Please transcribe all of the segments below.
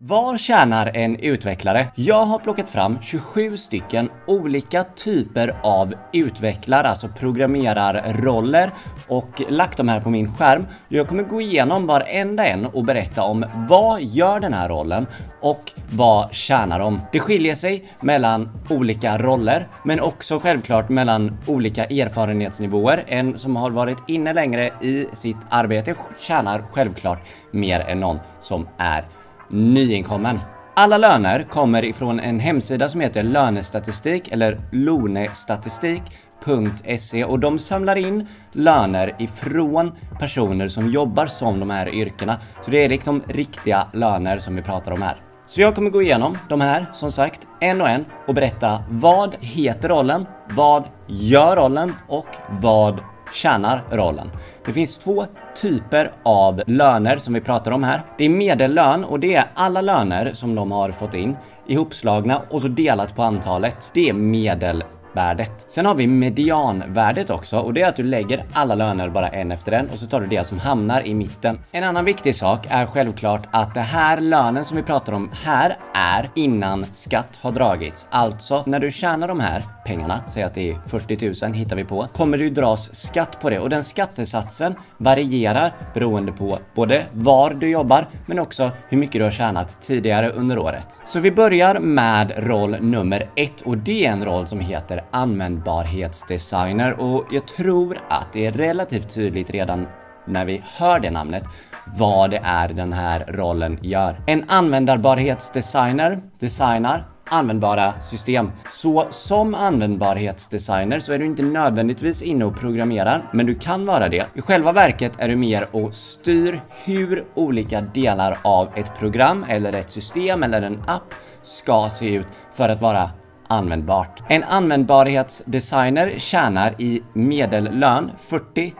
Vad tjänar en utvecklare? Jag har plockat fram 27 stycken olika typer av utvecklare, alltså programmerarroller, och lagt dem här på min skärm. Jag kommer gå igenom varenda en och berätta om vad gör den här rollen och vad tjänar de. Det skiljer sig mellan olika roller, men också självklart mellan olika erfarenhetsnivåer. En som har varit inne längre i sitt arbete tjänar självklart mer än någon som är nyinkommen. Alla löner kommer ifrån en hemsida som heter lönestatistik eller lönestatistik.se, och de samlar in löner ifrån personer som jobbar som de här yrkena. Så det är liksom riktiga löner som vi pratar om här. Så jag kommer gå igenom de här, som sagt, en och berätta vad heter rollen, vad gör rollen och vad tjänar rollen. Det finns två typer av löner som vi pratar om här. Det är medellön, och det är alla löner som de har fått in ihopslagna och så delat på antalet. Det är medelvärdet. Sen har vi medianvärdet också, och det är att du lägger alla löner bara en efter en och så tar du det som hamnar i mitten. En annan viktig sak är självklart att det här lönen som vi pratar om här är innan skatt har dragits. Alltså när du tjänar de här pengarna, säg att det är 40 000 hittar vi på, kommer du dras skatt på det, och den skattesatsen varierar beroende på både var du jobbar men också hur mycket du har tjänat tidigare under året. Så vi börjar med roll nummer 1, och det är en roll som heter användbarhetsdesigner, och jag tror att det är relativt tydligt redan när vi hör det namnet vad det är den här rollen gör. En användbarhetsdesigner designar användbara system. Så som användbarhetsdesigner så är du inte nödvändigtvis inne och programmerar, men du kan vara det. I själva verket är du mer och styr hur olika delar av ett program eller ett system eller en app ska se ut för att vara användbart. En användbarhetsdesigner tjänar i medellön 40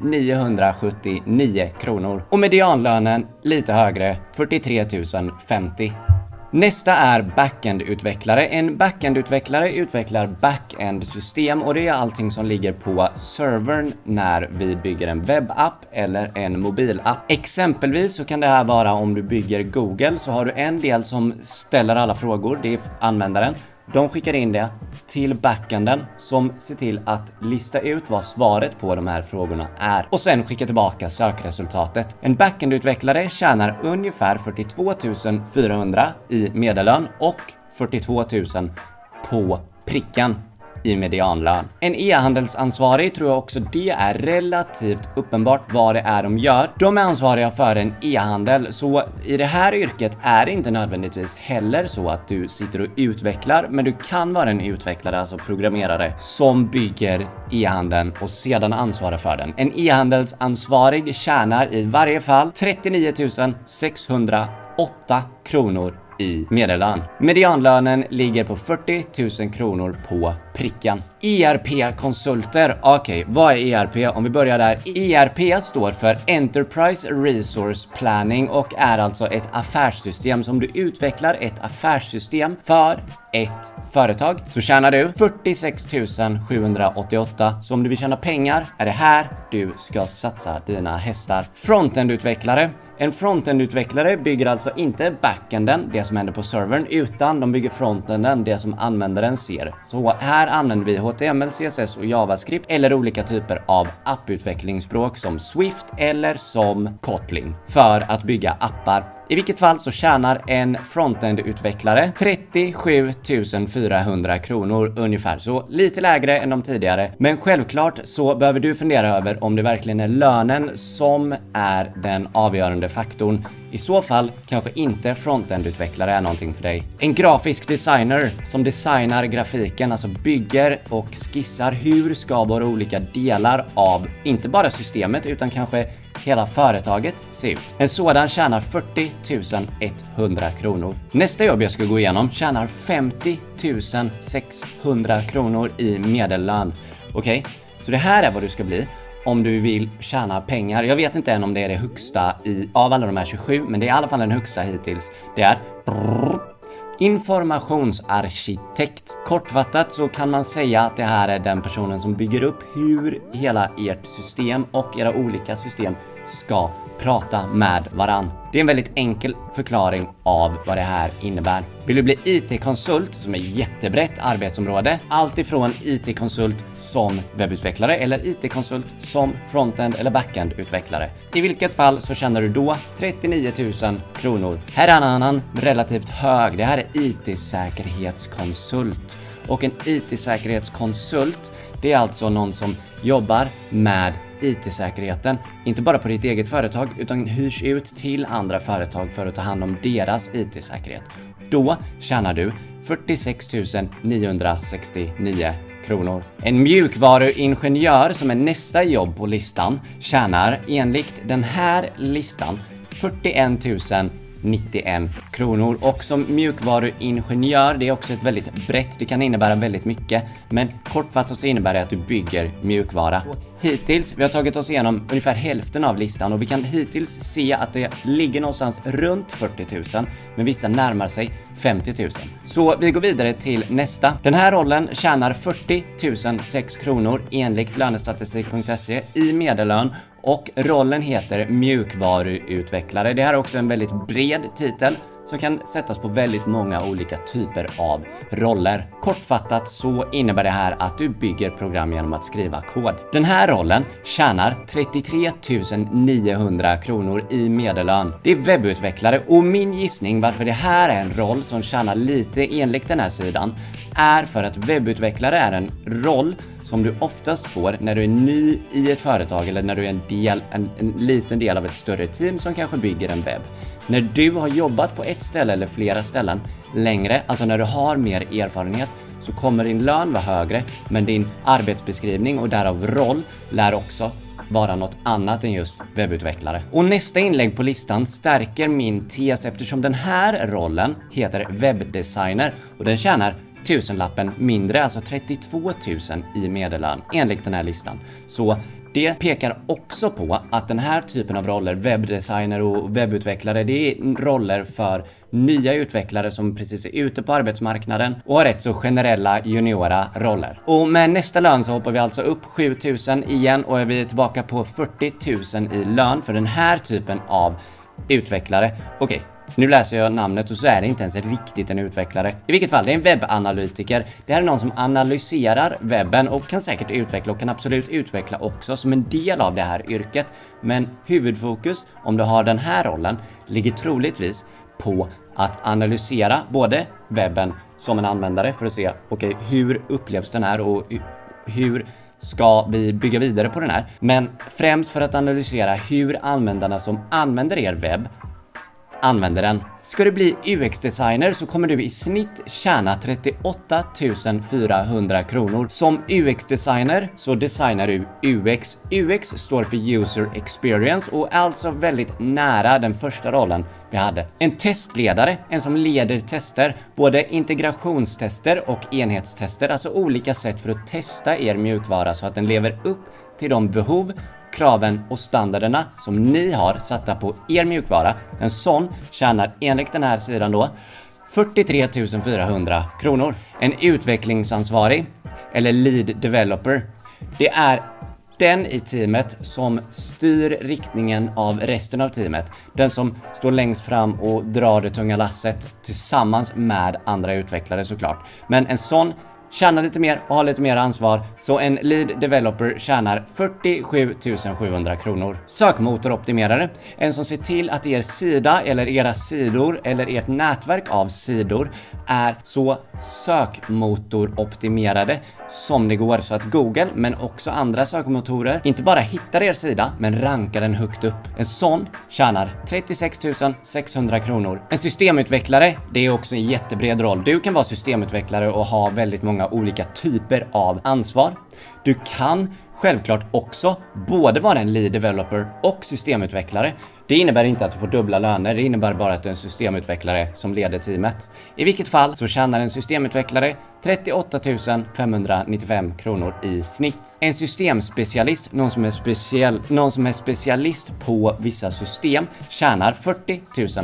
979 kronor och medianlönen lite högre, 43 050. Nästa är backend-utvecklare. En backend-utvecklare utvecklar backend-system, och det är allting som ligger på servern när vi bygger en webbapp eller en mobilapp. Exempelvis så kan det här vara om du bygger Google, så har du en del som ställer alla frågor, det är användaren. De skickar in det till backenden som ser till att lista ut vad svaret på de här frågorna är och sen skicka tillbaka sökresultatet. En backendutvecklare tjänar ungefär 42 400 i medellön och 42 000 på pricken i medianlön. En e-handelsansvarig, tror jag också det är relativt uppenbart vad det är de gör. De är ansvariga för en e-handel, så i det här yrket är det inte nödvändigtvis heller så att du sitter och utvecklar, men du kan vara en utvecklare, alltså programmerare, som bygger e-handeln och sedan ansvarar för den. En e-handelsansvarig tjänar i varje fall 39 608 kronor i medellön. Medianlönen ligger på 40 000 kronor på prickan. ERP-konsulter. Okej, vad är ERP? Om vi börjar där. ERP står för Enterprise Resource Planning och är alltså ett affärssystem. Som du utvecklar ett affärssystem för ett företag så tjänar du 46 788. Så om du vill tjäna pengar är det här du ska satsa dina hästar. Frontend-utvecklare. En frontend-utvecklare bygger alltså inte backenden, det som händer på servern, utan de bygger frontenden, det som användaren ser. Så här använder vi HTML, CSS och JavaScript eller olika typer av apputvecklingsspråk som Swift eller som Kotlin för att bygga appar. I vilket fall så tjänar en frontend-utvecklare 37 400 kronor ungefär, så lite lägre än de tidigare. Men självklart så behöver du fundera över om det verkligen är lönen som är den avgörande faktorn. I så fall kanske inte frontend-utvecklare är någonting för dig. En grafisk designer som designar grafiken, alltså bygger och skissar hur ska våra olika delar av inte bara systemet utan kanske hela företaget se ut. En sådan tjänar 40 100 kronor. Nästa jobb jag ska gå igenom tjänar 50 600 kronor i medellön. Okej, så det här är vad du ska bli om du vill tjäna pengar. Jag vet inte än om det är det högsta av alla de här 27, men det är i alla fall den högsta hittills. Det är informationsarkitekt. Kortfattat så kan man säga att det här är den personen som bygger upp hur hela ert system och era olika system ska prata med varann. Det är en väldigt enkel förklaring av vad det här innebär. Vill du bli IT-konsult, som är ett jättebrett arbetsområde, allt ifrån IT-konsult som webbutvecklare eller IT-konsult som frontend- eller backend-utvecklare. I vilket fall så tjänar du då 39 000 kronor. Här är en annan relativt hög, det här är IT-säkerhetskonsult. Och en IT-säkerhetskonsult, det är alltså någon som jobbar med IT-säkerheten, inte bara på ditt eget företag utan hyrs ut till andra företag för att ta hand om deras IT-säkerhet. Då tjänar du 46 969 kronor. En mjukvaruingenjör, som är nästa jobb på listan, tjänar enligt den här listan 41 091 kronor. Och som mjukvaruingenjör, det är också ett väldigt brett, det kan innebära väldigt mycket, men kortfattat så innebär det att du bygger mjukvara. Hittills, vi har tagit oss igenom ungefär hälften av listan och vi kan hittills se att det ligger någonstans runt 40 000, men vissa närmar sig 50 000. Så vi går vidare till nästa. Den här rollen tjänar 40 006 kronor enligt lönestatistik.se i medellön. Och rollen heter mjukvaruutvecklare. Det här är också en väldigt bred titel som kan sättas på väldigt många olika typer av roller. Kortfattat så innebär det här att du bygger program genom att skriva kod. Den här rollen tjänar 33 900 kronor i medellön. Det är webbutvecklare, och min gissning varför det här är en roll som tjänar lite enligt den här sidan är för att webbutvecklare är en roll som du oftast får när du är ny i ett företag eller när du är en liten del av ett större team som kanske bygger en webb. När du har jobbat på ett ställe eller flera ställen längre, alltså när du har mer erfarenhet, så kommer din lön vara högre, men din arbetsbeskrivning och därav roll lär också vara något annat än just webbutvecklare. Och nästa inlägg på listan stärker min tes, eftersom den här rollen heter webbdesigner och den tjänar tusenlappen mindre, alltså 32 000 i medellön enligt den här listan. Så det pekar också på att den här typen av roller, webbdesigner och webbutvecklare, det är roller för nya utvecklare som precis är ute på arbetsmarknaden och har rätt så generella juniora roller. Och med nästa lön så hoppar vi alltså upp 7 000 igen och är vi tillbaka på 40 000 i lön för den här typen av utvecklare. Okej. Nu läser jag namnet och så är det inte ens riktigt en utvecklare. I vilket fall, det är en webbanalytiker. Det här är någon som analyserar webben och kan säkert utveckla och kan absolut utveckla också som en del av det här yrket. Men huvudfokus, om du har den här rollen, ligger troligtvis på att analysera både webben som en användare för att se hur upplevs den här och hur ska vi bygga vidare på den här. Men främst för att analysera hur användarna som använder er webb använder den. Ska du bli UX-designer så kommer du i snitt tjäna 38 400 kronor. Som UX-designer så designar du UX. UX står för User Experience och är alltså väldigt nära den första rollen vi hade. En testledare, en som leder tester, både integrationstester och enhetstester, alltså olika sätt för att testa er mjukvara så att den lever upp till de behov, kraven och standarderna som ni har satta på er mjukvara. En sån tjänar enligt den här sidan då 43 400 kronor. En utvecklingsansvarig eller lead developer, det är den i teamet som styr riktningen av resten av teamet. Den som står längst fram och drar det tunga lasset tillsammans med andra utvecklare såklart. Men en sån tjänar lite mer och har lite mer ansvar, så en lead developer tjänar 47 700 kronor. Sökmotoroptimerare, en som ser till att er sida eller era sidor eller ert nätverk av sidor är så sökmotoroptimerade som det går, så att Google men också andra sökmotorer inte bara hittar er sida men rankar den högt upp. En sån tjänar 36 600 kronor. En systemutvecklare, det är också en jättebred roll. Du kan vara systemutvecklare och ha väldigt många olika typer av ansvar. Du kan självklart också både vara en lead developer och systemutvecklare. Det innebär inte att du får dubbla löner, det innebär bara att du är en systemutvecklare som leder teamet. I vilket fall så tjänar en systemutvecklare 38 595 kronor i snitt. En systemspecialist, någon som är specialist på vissa system, tjänar 40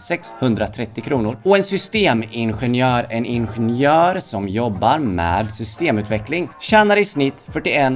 630 kronor. Och en systemingenjör, en ingenjör som jobbar med systemutveckling, tjänar i snitt 41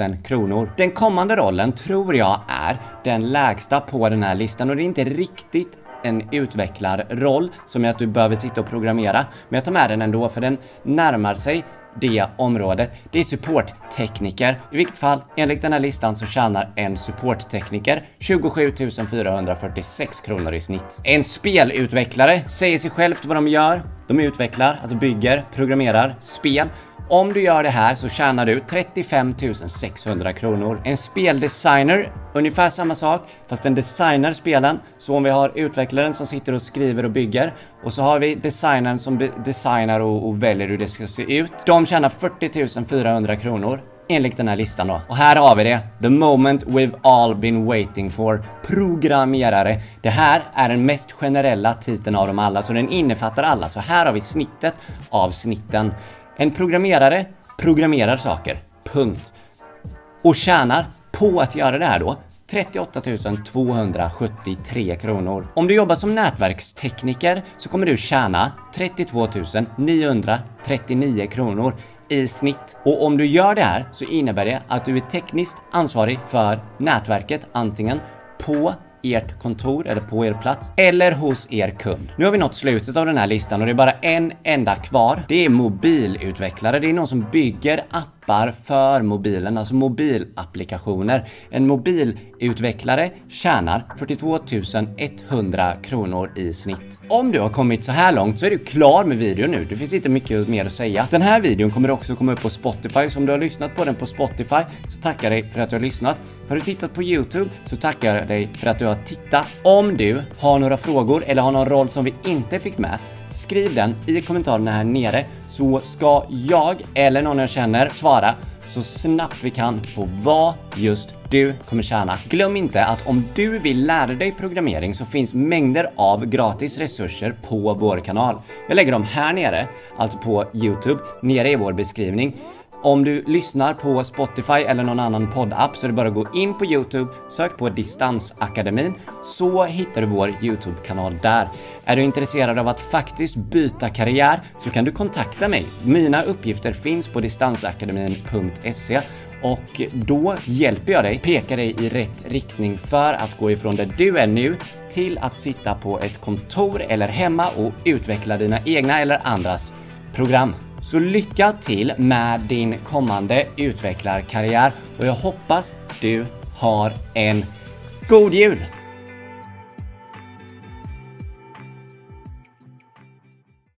000 kronor. Den kommande rollen tror jag är den lägsta på den här listan, och det är inte riktigt en utvecklarroll som är att du behöver sitta och programmera, men jag tar med den ändå för den närmar sig det området. Det är supporttekniker. I vilket fall, enligt den här listan så tjänar en supporttekniker 27 446 kronor i snitt. En spelutvecklare säger sig självt vad de gör. De utvecklar, alltså bygger, programmerar, spel. Om du gör det här så tjänar du 35 600 kronor. En speldesigner, ungefär samma sak, fast en designar spelen. Så om vi har utvecklaren som sitter och skriver och bygger, och så har vi designern som designar och väljer hur det ska se ut. De tjänar 40 400 kronor. Enligt den här listan då. Och här har vi det. The moment we've all been waiting for. Programmerare. Det här är den mest generella titeln av dem alla. Så den innefattar alla. Så här har vi snittet av snitten. En programmerare programmerar saker. Punkt. Och tjänar på att göra det här då 38 273 kronor. Om du jobbar som nätverkstekniker så kommer du tjäna 32 939 kronor i snitt. Och om du gör det här så innebär det att du är tekniskt ansvarig för nätverket, antingen på ert kontor eller på er plats eller hos er kund. Nu har vi nått slutet av den här listan och det är bara en enda kvar. Det är mobilutvecklare. Det är någon som bygger appar för mobilen, alltså mobilapplikationer. En mobilutvecklare tjänar 42 100 kronor i snitt. Om du har kommit så här långt så är du klar med videon nu. Det finns inte mycket mer att säga. Den här videon kommer också komma upp på Spotify, så om du har lyssnat på den på Spotify så tackar dig för att du har lyssnat. Har du tittat på YouTube så tackar jag dig för att du har tittat. Om du har några frågor eller har någon roll som vi inte fick med, skriv den i kommentarerna här nere, så ska jag eller någon jag känner svara så snabbt vi kan på vad just du kommer tjäna. Glöm inte att om du vill lära dig programmering så finns mängder av gratis resurser på vår kanal. Jag lägger dem här nere, alltså på YouTube, nere i vår beskrivning. Om du lyssnar på Spotify eller någon annan poddapp så är det bara att gå in på YouTube, sök på Distansakademin, så hittar du vår YouTube-kanal där. Är du intresserad av att faktiskt byta karriär så kan du kontakta mig. Mina uppgifter finns på distansakademin.se. Och då hjälper jag dig, pekar dig i rätt riktning för att gå ifrån där du är nu till att sitta på ett kontor eller hemma och utveckla dina egna eller andras program. Så lycka till med din kommande utvecklarkarriär och jag hoppas du har en god jul!